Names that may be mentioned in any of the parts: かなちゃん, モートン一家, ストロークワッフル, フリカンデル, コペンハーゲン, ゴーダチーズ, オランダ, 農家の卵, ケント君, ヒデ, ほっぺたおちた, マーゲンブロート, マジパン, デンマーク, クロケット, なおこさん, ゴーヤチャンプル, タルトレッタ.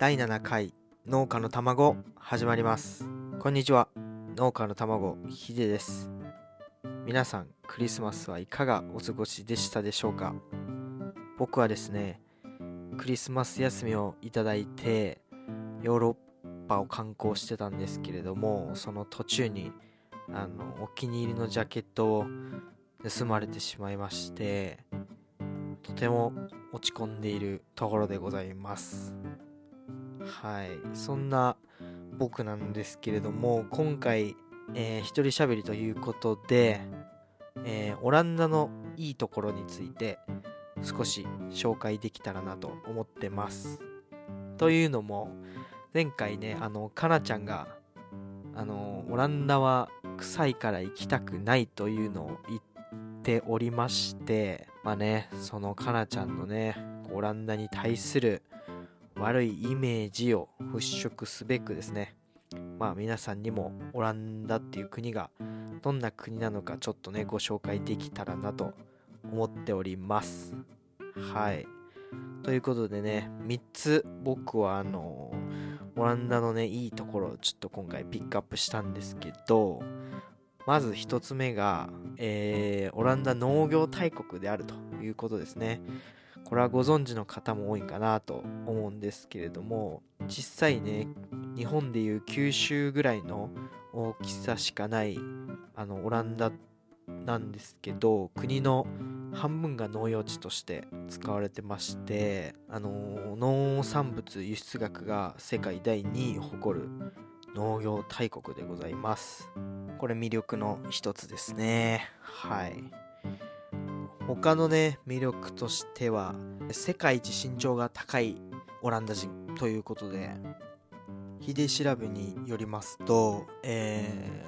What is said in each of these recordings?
第7回農家の卵始まります。こんにちは、農家の卵ヒデです。皆さん、クリスマスはいかがお過ごしでしたでしょうか？僕はですね、クリスマス休みをいただいてヨーロッパを観光してたんですけれども、その途中にお気に入りのジャケットを盗まれてしまいまして、とても落ち込んでいるところでございます。はい、そんな僕なんですけれども、今回、一人喋りということで、オランダのいいところについて少し紹介できたらなと思ってます。というのも、前回ね、かなちゃんがオランダは臭いから行きたくないというのを言っておりまして、まあね、そのかなちゃんのね、オランダに対する悪いイメージを払拭すべくですね、まあ皆さんにもオランダっていう国がどんな国なのか、ちょっとねご紹介できたらなと思っております。はい、ということでね、3つ僕はオランダのねいいところをちょっと今回ピックアップしたんですけど、まず1つ目が、オランダ農業大国であるということですね。これはご存知の方も多いかなと思うんですけれども、実際ね、日本でいう九州ぐらいの大きさしかないオランダなんですけど、国の半分が農用地として使われてまして、農産物輸出額が世界第2位を誇る農業大国でございます。これ魅力の一つですね。はい、他のね魅力としては、世界一身長が高いオランダ人ということで、ヒデ調べによりますと、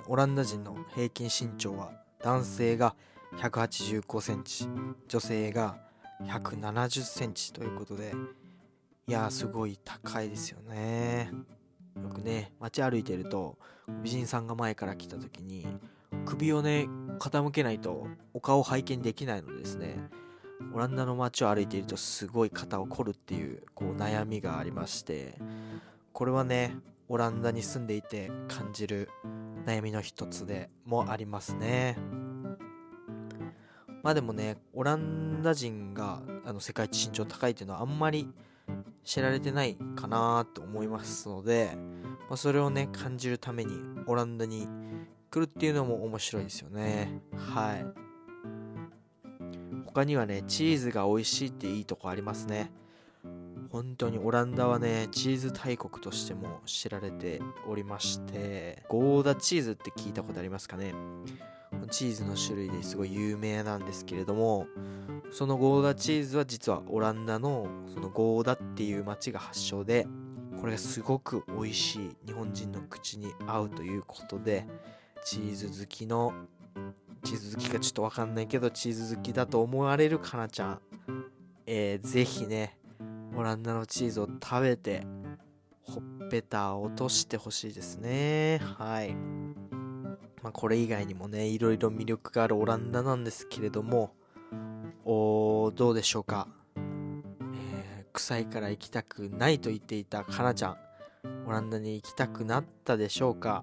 オランダ人の平均身長は男性が185センチ、女性が170センチということで、いやーすごい高いですよね。よくね、街歩いてると美人さんが前から来た時に首をね傾けないとお顔を拝見できないのですね、オランダの街を歩いているとすごい肩を凝るっていう悩みがありまして、これはねオランダに住んでいて感じる悩みの一つでもありますね。まあでもね、オランダ人が世界一身長高いっていうのはあんまり知られてないかなと思いますので、まあ、それをね感じるためにオランダに来るっていうのも面白いですよね。はい、他にはね、チーズが美味しいっていいとこありますね。本当にオランダはねチーズ大国としても知られておりまして、ゴーダチーズって聞いたことありますかね？チーズの種類ですごい有名なんですけれども、そのゴーダチーズは実はオランダのそのゴーダっていう町が発祥で、これがすごく美味しい、日本人の口に合うということで、チーズ好きかちょっとわかんないけど、チーズ好きだと思われるかなちゃん、ぜひねオランダのチーズを食べてほっぺたを落としてほしいですね。はい、まあ、これ以外にもねいろいろ魅力があるオランダなんですけれども、どうでしょうか、臭いから行きたくないと言っていたかなちゃん、オランダに行きたくなったでしょうか？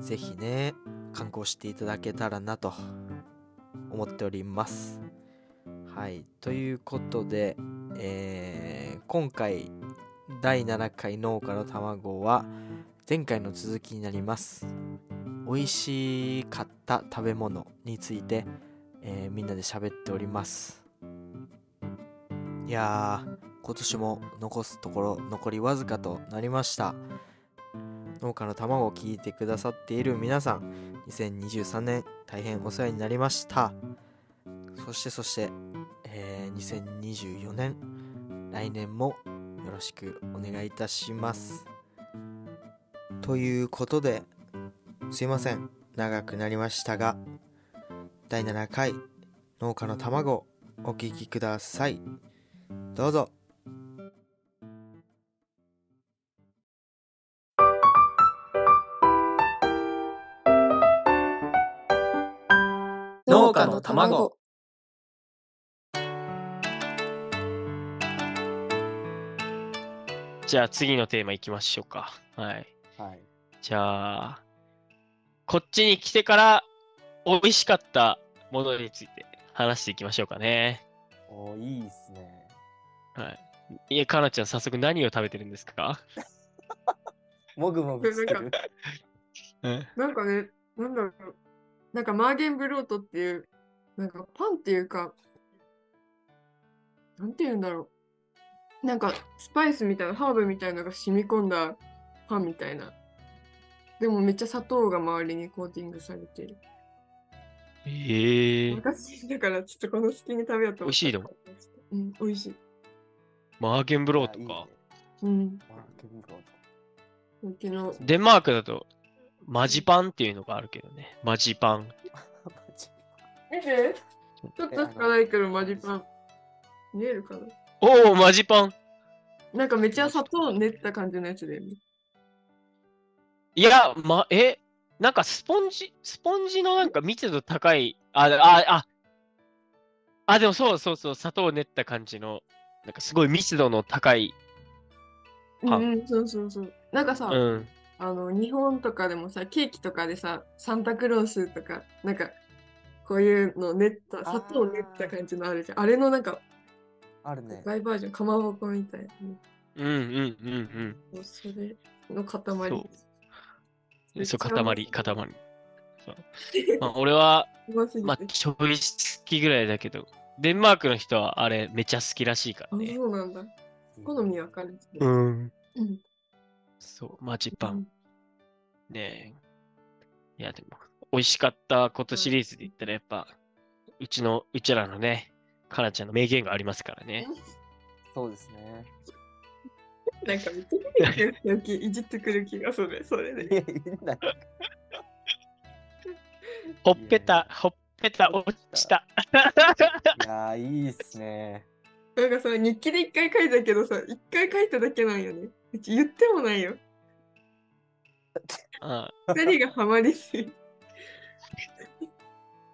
ぜひね観光していただけたらなと思っております。はい、ということで、今回第7回農家の卵は前回の続きになります。美味しかった食べ物について、みんなで喋っております。いやー、今年も残すところ残りわずかとなりました。農家の卵を聞いてくださっている皆さん、2023年大変お世話になりました。そして、2024年来年もよろしくお願いいたします。ということで、すいません長くなりましたが、第7回農家の卵お聞きください。どうぞ。農家の卵。じゃあ次のテーマいきましょうか。はい。はい、じゃあ、こっちに来てから美味しかったものについて話していきましょうかね。お、いいですね。はい。いや、かなちゃん、早速何を食べてるんですか？もぐもぐしてる。なんかね、なんだろう。なんかマーゲンブロートっていう、なんかパンっていうか、なんていうんだろう。なんかスパイスみたいな、ハーブみたいなのが染み込んだパンみたいな。でもめっちゃ砂糖が周りにコーティングされてる。昔だからちょっとこの隙に食べようと思って。美味しいでも。うん、美味しい。マーゲンブロートか。うん。マーゲンブロート。デンマークだとマジパンっていうのがあるけどね。マジパン。見て。ちょっとしかないけどマジパン。見えるかな。おお、マジパン。なんかめっちゃ砂糖練った感じのやつだよね。いや、なんかスポンジのなんか密度高い、でもそう、砂糖練った感じの、なんかすごい密度の高いパン。うん、そう。なんかさ、うん、日本とかでもさ、ケーキとかでさ、サンタクロースとか、なんか、こういうの練った、砂糖練った感じのあるじゃん。あれのなんか、あるね。大バージョン、かまぼこみたいな。うん。それの塊です。そう、塊。そうまあ、俺は、まあ、ちょい好きぐらいだけど、デンマークの人はあれ、めちゃ好きらしいからね。あ、そうなんだ。好み分かるんですね。うん。そう、マジパン。ねえ。いや、でも、美味しかったことシリーズで言ったら、やっぱ、うちらのね、かなちゃんの名言がありますからね。そうですね。なんかいじってくる気がする、それで。ほっぺた落ちた。いや、いいっすね。なんかさ、日記で一回書いたけどさ、一回書いただけなんよね。うち言ってもないよ。二人がハマりすぎ。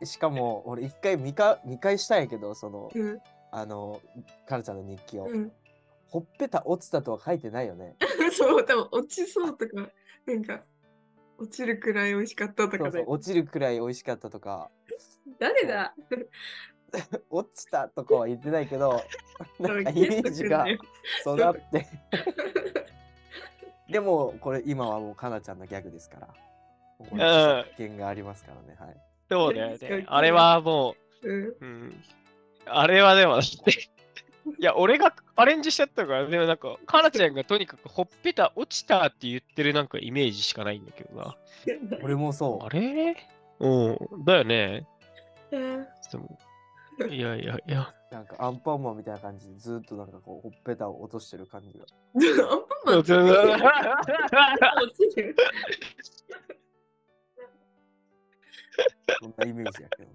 しかも、俺一回見返したんやけど、その、かなちゃんの日記を。ほっぺた落ちたとは書いてないよね。そう、多分落ちそうとか、なんか落ちるくらい美味しかったとか、ね、そう落ちるくらい美味しかったとか。誰だ。落ちたとかは言ってないけど、なんかイメージが育って。でもこれ今はもうかなちゃんのギャグですから。ここに発見がありますからね。はい。そうだよね。あれはもう、あれはでも。いや、俺がアレンジしちゃったから、でもなんか、かなちゃんがとにかくほっぺた落ちたって言ってるなんかイメージしかないんだけどな。俺もそう。あれ？うん。だよね。いや。なんかアンパンマンみたいな感じでずっとなんかこう、ほっぺたを落としてる感じが。アンパンマンって落ちる。そんなイメージやけど。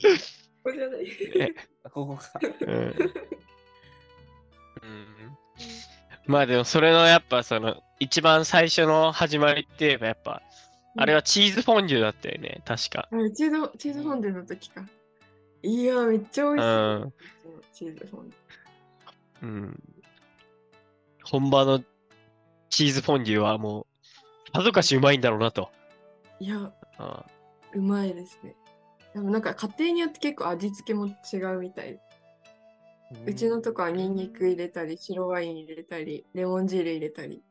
これじゃない。ここか。まあでもそれのやっぱその一番最初の始まりって言えばやっぱあれはチーズフォンデュだったよね、確か。チーズフォンデュの時か。いやめっちゃ美味しい。チーズフォンデュ。うん。本場のチーズフォンデュはもう恥ずかしうまいんだろうなと。いや、うまいですね。でもなんか家庭によって結構味付けも違うみたい。うちのとこはニンニク入れたり、白ワイン入れたり、レモン汁入れたり。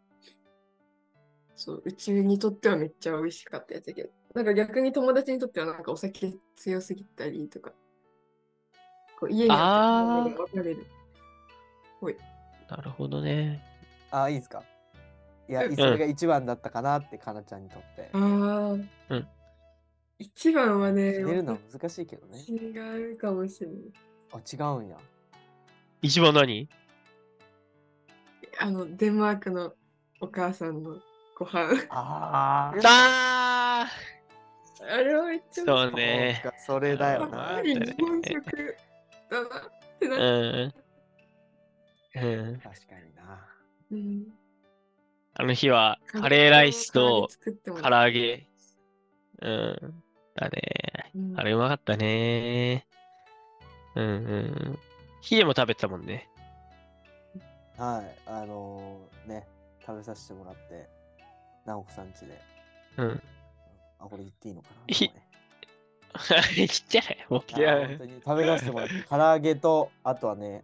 そう、うちにとってはめっちゃ美味しかったやつだけど、なんか逆に友達にとってはなんかお酒強すぎたりとか、こう家にあったりとか分かれる。ほい。なるほどね。いいですか。いや、それが一番だったかなって、かなちゃんにとって。一番はね、決めるのは難しいけどね。違うかもしれない。違うんや。一番何？デンマークのお母さんのご飯。あれはめっちゃそうね。それだよな。日本食だなってなって。確かにな。あの日はカレーライスと唐揚げ。だね。あれうまかったね。冷えも食べてたもんね。はい、ね、食べさせてもらって、なおこさん家で。うん。あ、これ言っていいのかな。言っちゃえよ。本当に食べさせてもらって、唐揚げと、あとはね、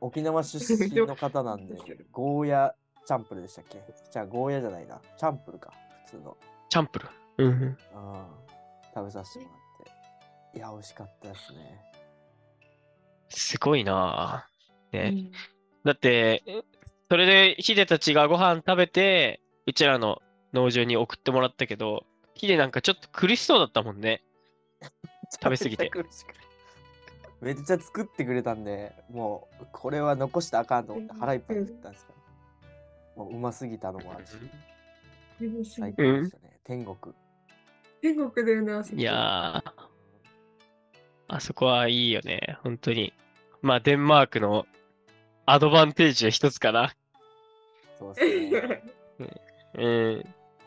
沖縄出身の方なんで、ゴーヤチャンプルでしたっけ？じゃあゴーヤじゃないな、チャンプルか、普通の。チャンプル。うん。食べさせてもらって、いや美味しかったですね。すごいなぁ。ね、うん、だってそれでヒデたちがご飯食べてうちらの農場に送ってもらったけど、ヒデなんかちょっと苦しそうだったもんね。食べ過ぎて。めっちゃ作ってくれたんで、もうこれは残してあかんと思って腹いっぱい食ったんですけど、もううますぎたのもあるし、最高でしたね、うん、天国だよな、あそこ。いやー、あそこはいいよね、本当に。まあデンマークのアドバンテージは一つかな。そうですね。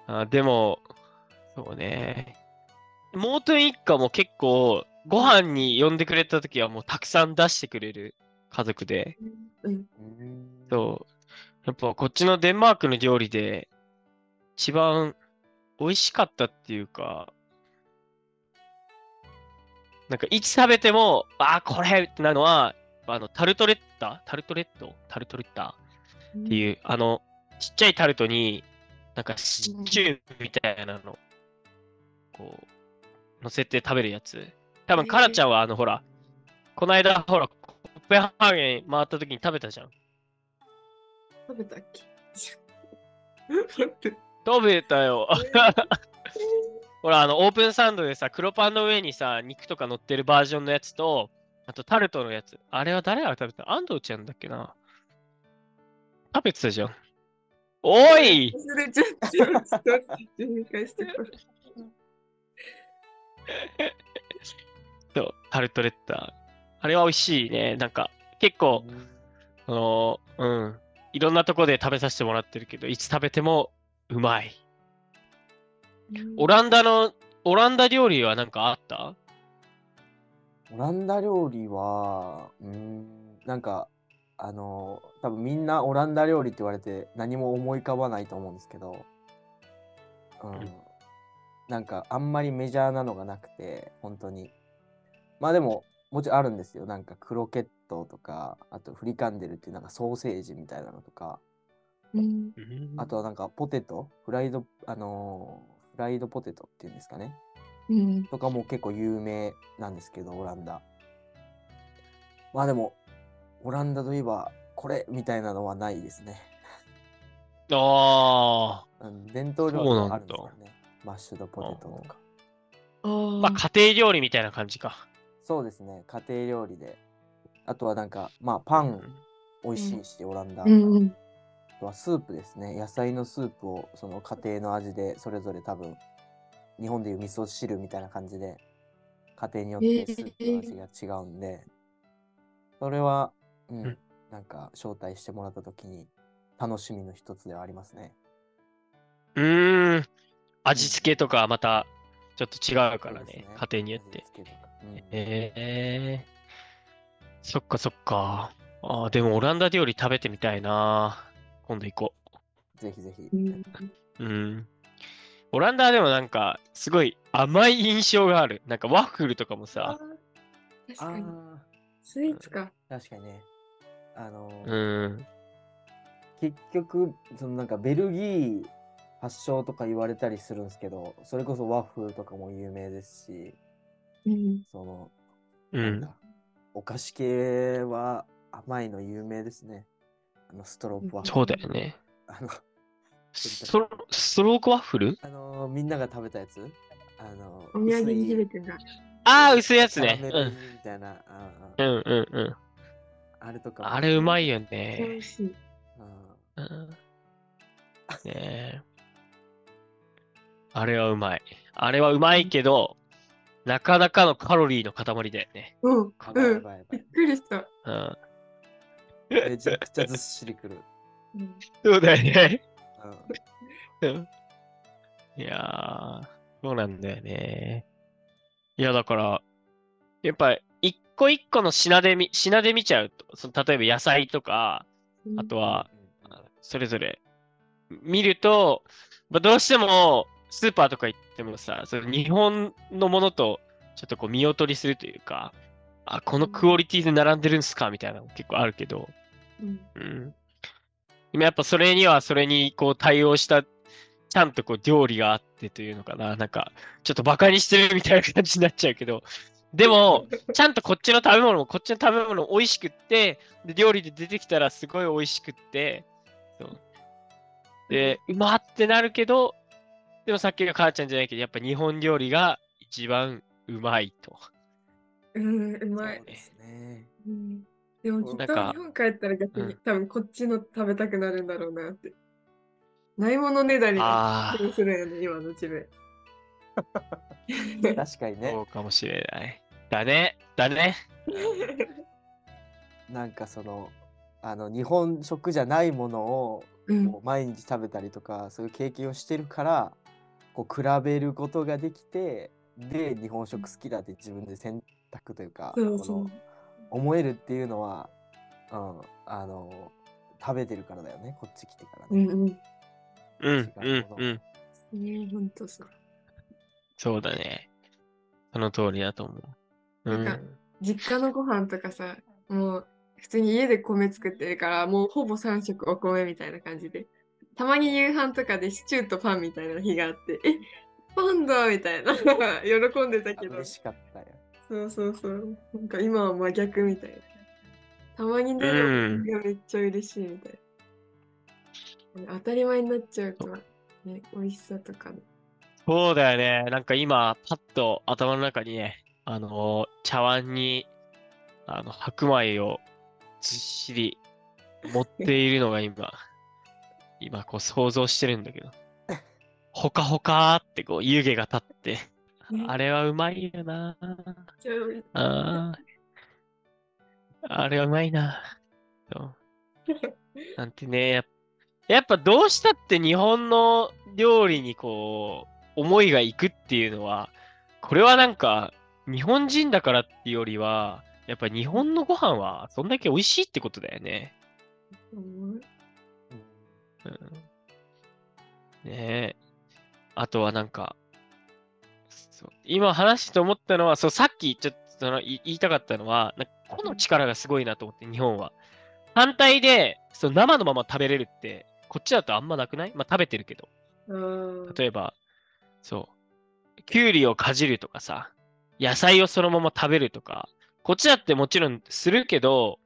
あ、でもそうね、モートン一家も結構ご飯に呼んでくれた時はもうたくさん出してくれる家族で、うん、そうやっぱこっちのデンマークの料理で一番美味しかったっていうか、なんかいつ食べてもあーこれってなのは、タルトレッタっていう、あのちっちゃいタルトになんかシチューみたいなのこう乗せて食べるやつ。多分カラちゃんはほらこないだほらコッペハーゲン回った時に食べたじゃん。食べたっけ？食べたよ。ほらオープンサンドでさ、黒パンの上にさ肉とか乗ってるバージョンのやつと、あとタルトのやつ、あれは誰が食べた？安藤ちゃんだっけな。食べてたじゃん。おい。忘れちゃった。見返してくる。タルトレッタ、あれは美味しいね。なんか結構、いろんなとこで食べさせてもらってるけど、いつ食べてもうまい。オランダ料理は何かあった？オランダ料理は、なんか多分みんなオランダ料理って言われて何も思い浮かばないと思うんですけど、なんかあんまりメジャーなのがなくて、本当に。まあでももちろんあるんですよ。なんかクロケットとか、あとフリカンデルっていうなんかソーセージみたいなのとか、あとはなんかポテト、フライドポテトっていうんですかね、とかも結構有名なんですけど、オランダ。まあでもオランダといえばこれみたいなのはないですね。ああ、伝統料理があるんですよね。マッシュドポテトとか。まあ家庭料理みたいな感じか。そうですね、家庭料理で。あとはなんかまあパン美味しいし、オランダ。あとはスープですね、野菜のスープをその家庭の味でそれぞれ、多分日本でいう味噌汁みたいな感じで家庭によってスープの味が違うんで、それはなんか招待してもらった時に楽しみの一つではありますね。味付けとかまたちょっと違うから ね、家庭によって。そっかそっか。あ、でもオランダ料理食べてみたいな。今度行こう。ぜひぜひ。オランダでもなんかすごい甘い印象がある。なんかワッフルとかもさ。確かに。スイーツか。確かにね。結局そのなんかベルギー発祥とか言われたりするんですけど、それこそワッフルとかも有名ですし、そのなんかお菓子系は甘いの有名ですね。ストロークワッフル。そうだよね。ストロークワッフル？みんなが食べたやつ？お土産に入れてた。ああ、薄いやつね。みたいな。あれとか。あれうまいよね。美味しい。ねえ。あれはうまいけど、なかなかのカロリーの塊だよね。びっくりした。めちゃくちゃずっしりくる。そうだよね。いやそうなんだよね。いやだから、やっぱ一個一個の品で見ちゃうと、その例えば野菜とか、あとは、それぞれ見ると、まあ、どうしてもスーパーとか行ってもさ、その日本のものとちょっとこう見劣りするというか、あ、このクオリティで並んでるんすかみたいなの結構あるけど、うんうん、今やっぱそれにはそれにこう対応したちゃんとこう料理があってというのかな、なんかちょっとバカにしてるみたいな感じになっちゃうけど、でもちゃんとこっちの食べ物もこっちの食べ物美味しくって、で料理で出てきたらすごい美味しくって、そうでうまってなるけど、でもさっきの母ちゃんじゃないけど、やっぱ日本料理が一番うまいと。うまいですね。でもきっと日本帰ったら逆に、多分こっちの食べたくなるんだろうなって。ないものねだりがするよね、今の自分。確かにね。そうかもしれない。だね。なんかその、日本食じゃないものをもう毎日食べたりとか、そういう経験をしてるから、こう比べることができて、で日本食好きだって自分で選択というか、そう思えるっていうのは、食べてるからだよね、こっち来てからね。本当そう。そうだね。その通りだと思う。なんか、実家のご飯とかさ、もう普通に家で米作ってるから、もうほぼ3食お米みたいな感じで、たまに夕飯とかでシチューとパンみたいな日があって、パンだみたいな喜んでたけど、嬉しかったよ。そう、なんか今は真逆みたいな。たまに出るのがめっちゃ嬉しいみたいな。当たり前になっちゃうとね、美味しさとか、ね。そうだよね。なんか今パッと頭の中にね、茶碗に白米をずっしり持っているのが今こう想像してるんだけど。ほかほかーってこう湯気が立って、あれはうまいよな。あれはうまいな。なんてね、やっぱどうしたって日本の料理にこう思いがいくっていうのは、これはなんか日本人だからってよりは、やっぱ日本のご飯はそんだけ美味しいってことだよね。ねえ。あとはなんか、今話して思ったのは、さっきちょっと言いたかったのは、なんかこの力がすごいなと思って、日本は。反対で、生のまま食べれるって、こっちだとあんまなくない？まあ食べてるけど。例えば、きゅうりをかじるとかさ、野菜をそのまま食べるとか、こっちだってもちろんするけど、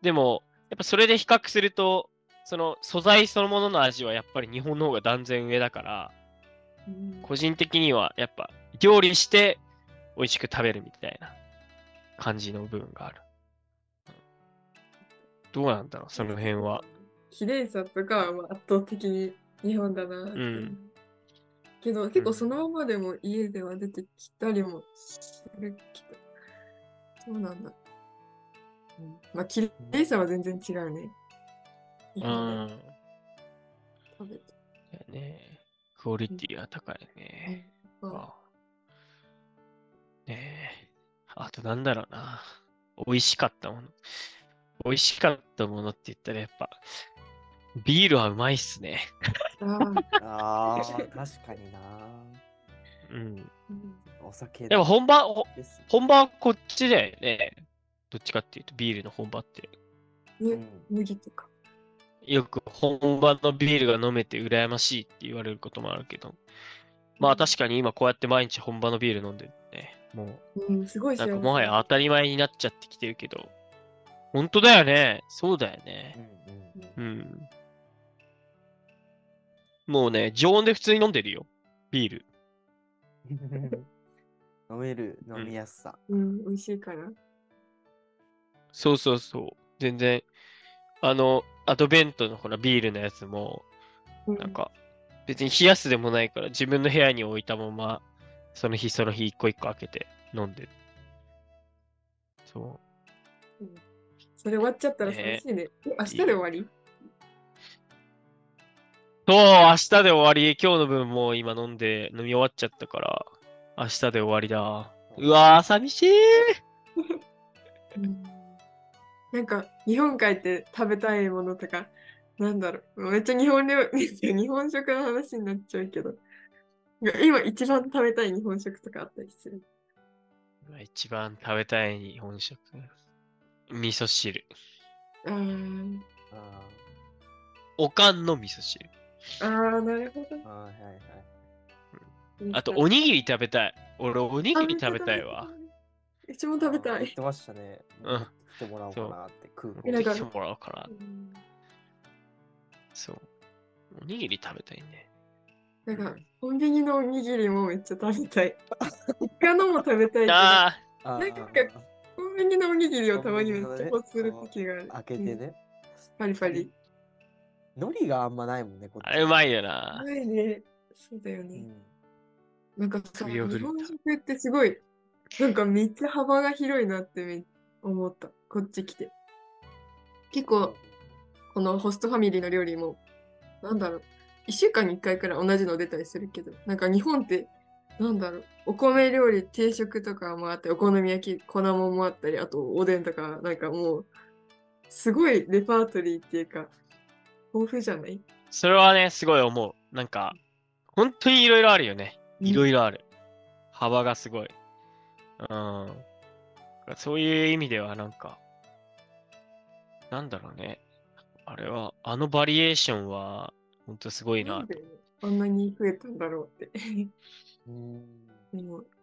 でも、やっぱそれで比較すると、その素材そのものの味はやっぱり日本の方が断然上だから、個人的にはやっぱ料理して美味しく食べるみたいな感じの部分がある。どうなんだろう、その辺は。綺麗さとかは圧倒的に日本だなって、けど結構そのままでも家では出てきたりもするけど、どうなんだろう。まあ綺麗さは全然違うね。食べてね、クオリティが高いね。あとなんだろうな、美味しかったものって言ったらやっぱビールはうまいっすね。確かにな。お酒でも本場はこっちだよね。どっちかっていうとビールの本場って麦とか。よく本場のビールが飲めて羨ましいって言われることもあるけど、まあ確かに今こうやって毎日本場のビール飲んでるね、もう、すごいなんかもはや当たり前になっちゃってきてるけど、本当だよね、そうだよね、もうね常温で普通に飲んでるよビール。飲める飲みやすさ、美味しいから。そう全然アドベントのほらビールのやつもなんか別に冷やすでもないから、自分の部屋に置いたままその日一個一個開けて飲んでる。それ終わっちゃったら寂しいね。明日で終わり？そう、明日で終わり。今日の分もう今飲み終わっちゃったから明日で終わりだ。うわー寂しい。なんか日本帰って食べたいものとかなんだろう、めっちゃ日本食の話になっちゃうけど、今一番食べたい日本食とかあったりする？今一番食べたい日本食、味噌汁。おかんの味噌汁。なるほど。はいはい。あとおにぎり食べたい。俺おにぎり食べたいわ。うちも食べたい。言ってましたね。うん。来てもらおうかなって食う。来てもらおうかな。そう。おにぎり食べたいね。なんかコンビニのおにぎりもめっちゃ食べたい。他のも食べたいけど。なんかコンビニのおにぎりをたまにめっちゃこうする時がある。開けてね。パリパリ。海苔があんまないもんね。あれうまいよな。うまいね。そうだよね。なんかさ、日本食ってすごい。なんかめっちゃ幅が広いなって思った。こっち来て。結構、このホストファミリーの料理も、なんだろう、1週間に1回くらい同じの出たりするけど、なんか日本って、なんだろう、お米料理、定食とかもあって、お好み焼き、粉もんもあったり、あとおでんとか、なんかもう、すごいレパートリーっていうか、豊富じゃない？それはね、すごい思う。なんか、本当にいろいろあるよね。いろいろある。幅がすごい。うん、そういう意味ではなんかなんだろうね、あれはあのバリエーションはほんとすごいな。なんでこんなに増えたんだろうって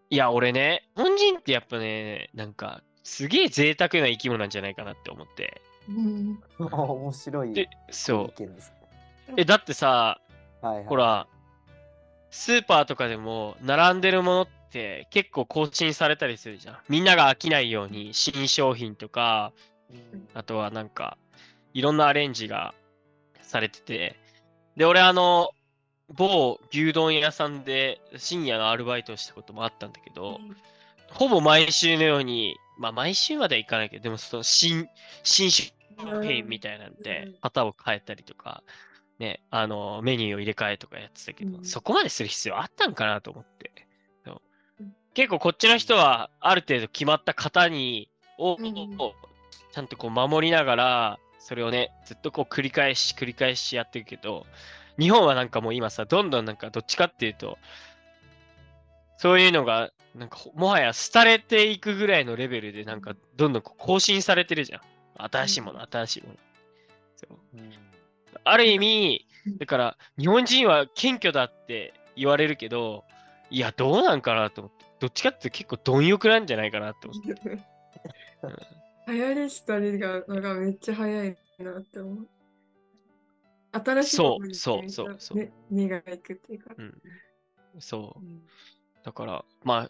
いや俺ね、日本人ってやっぱね、なんかすげえ贅沢な生き物なんじゃないかなって思って、うん、面白いで、そう意見ですね。だってさ、はいはい、ほらスーパーとかでも並んでるものって結構更新されたりするじゃん。みんなが飽きないように新商品とか、あとはなんかいろんなアレンジがされてて、で俺某牛丼屋さんで深夜のアルバイトをしたこともあったんだけど、ほぼ毎週のように、まあ毎週まではいかないけど、でもその新商品みたいなんで型を変えたりとかね、メニューを入れ替えとかやってたけど、そこまでする必要あったんかなと思って。結構こっちの人はある程度決まった型にをちゃんとこう守りながら、それをねずっとこう繰り返しやってるけど、日本はなんかもう今さ、どんどんなんかどっちかっていうとそういうのがなんかもはや廃れていくぐらいのレベルで、なんかどんどん更新されてるじゃん。新しいもの。そう、ある意味だから日本人は謙虚だって言われるけど、いやどうなんかなと思って、どっちかって結構貪欲なんじゃないかなって思って流行りしたりがなんかめっちゃ早いなって思う。新しいものにそう目がいくっていうか、そう、だからまあ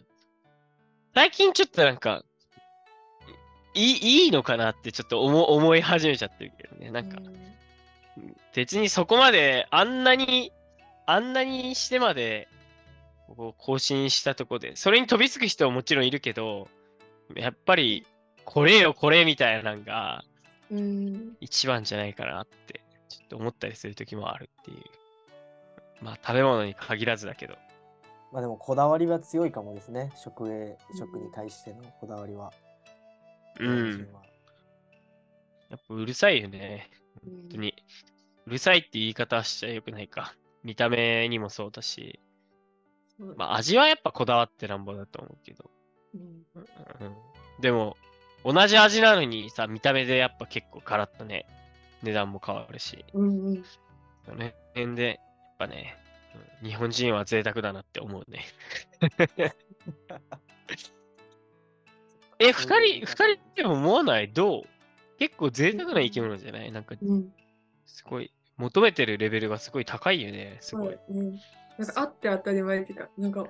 最近ちょっとなんかいいのかなってちょっと思い始めちゃってるけどね。なんか、別にそこまであんなにしてまで更新したとこでそれに飛びつく人はもちろんいるけど、やっぱりこれみたいなのが一番じゃないかなってちょっと思ったりする時もあるっていう。まあ食べ物に限らずだけど、まあでもこだわりは強いかもですね。食に対してのこだわりは、やっぱうるさいよね。本当にうるさいって言い方しちゃよくないか。見た目にもそうだし、まあ、味はやっぱこだわってなんぼだと思うけど、でも同じ味なのにさ、見た目でやっぱ結構ガラッとね、値段も変わるし、その辺でやっぱね、日本人は贅沢だなって思うね2人でも思わない？どう？結構贅沢な生き物じゃない？なんかすごい求めてるレベルがすごい高いよね。すごい、なんかあって当たり前っていうか、なんか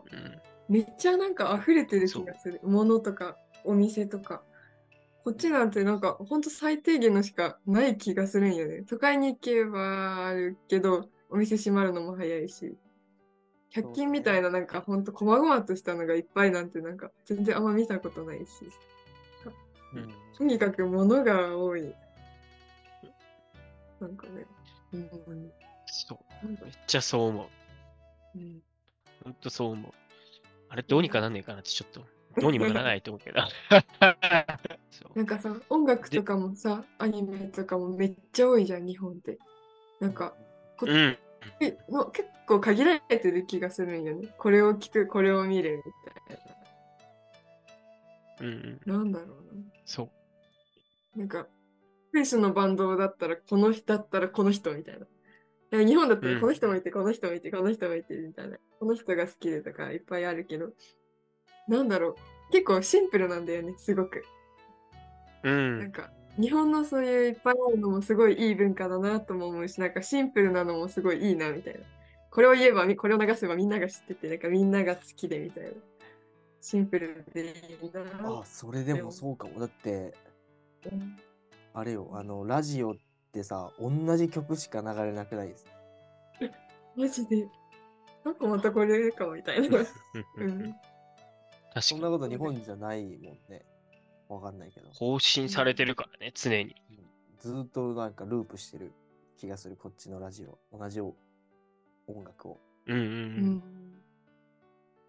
めっちゃなんか溢れてる気がする。物とかお店とか。こっちなんてなんかほんと最低限のしかない気がするんよね。都会に行けばあるけど、お店閉まるのも早いし、100均みたいななんかほんとこまごまとしたのがいっぱいなんてなんか全然あんま見たことないし、とにかく物が多い。なんかね、めっちゃそう思う。ほんとそう思う。あれどうにかなんねえかなってちょっとどうにもならないと思うけどなんかさ、音楽とかもさ、アニメとかもめっちゃ多いじゃん、日本って。なんかこ、うん、もう結構限られてる気がするんよね。これを聞く、これを見るみたいな。うん、なんだろうな。そう。なんかフェイスのバンドだったらこの人だったらこの人みたいな。日本だったらこの人もいて、この人もいて、この人もいてみたいな。この人が好きでとかいっぱいあるけど、なんだろう。結構シンプルなんだよね、すごく。うん。なんか日本のそういういっぱいあるのもすごいいい文化だなとも思うし、なんかシンプルなのもすごいいいなみたいな。これを言えば、これを流せばみんなが知ってて、なんかみんなが好きでみたいな。シンプルでいいな。あ、それでもそうかも。だって、うん、あれよ、ラジオってさ、同じ曲しか流れなくないです。マジで。なんかまたこれかみたいな。うん。そんなこと日本じゃないもんね。わかんないけど。更新されてるからね、常に。ずっとなんかループしてる気がする、こっちのラジオ。同じ音楽を。うんうんうん。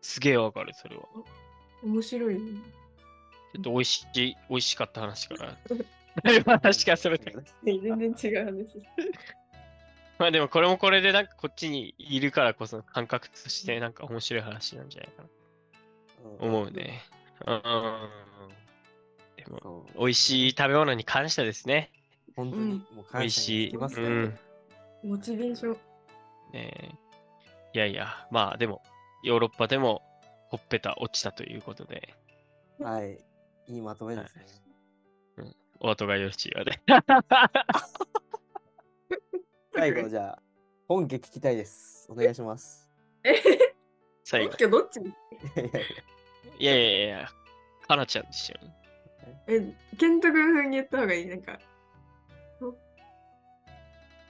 すげえわかる、それは。面白いね。ちょっと美味しかった話から。話がそれてる。全然違う話。まあでもこれもこれでなんかこっちにいるからこそ感覚としてなんか面白い話なんじゃないかな。思うね。うん。でも美味しい食べ物に感謝ですね。本当にもう感謝につきますね。うん、モチベーション。ねえ、いやいや、まあでもヨーロッパでもほっぺた落ちたということで。はい。いいまとめですね。はい、うん。お後がよろしいわね。最後じゃあ本家聞きたいです。お願いします。最後本家どっち？いやいやいや、かなちゃんでしょ。ケント君風に言った方がいい、なんか。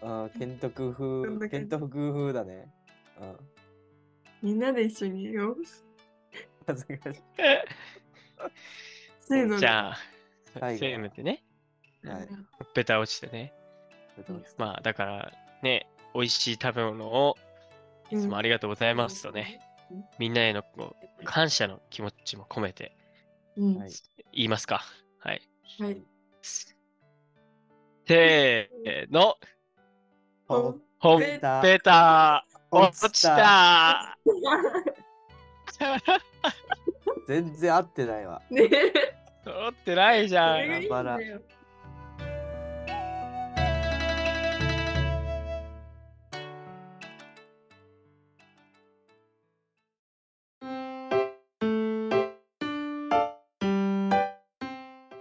ああ、ケント君風、ケント君風だね。ああ、みんなで一緒によ。恥ずかしい。せーの。じゃあ、せーのでね。はい。ほっぺた落ちてね。まあ、だからね、美味しい食べ物をいつもありがとうございますとね。みんなへのこう感謝の気持ちも込めて、うん、言いますか。はい。はい、せーの。ほっぺた落ちた。全然合ってないわ。ね、合ってないじゃん。いいんだよ。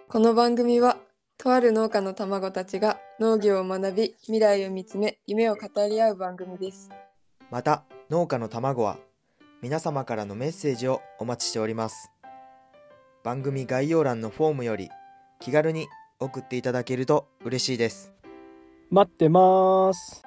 この番組はとある農家の卵たちが農業を学び、未来を見つめ、夢を語り合う番組です。また農家の卵は皆様からのメッセージをお待ちしております。番組概要欄のフォームより気軽に送っていただけると嬉しいです。待ってます。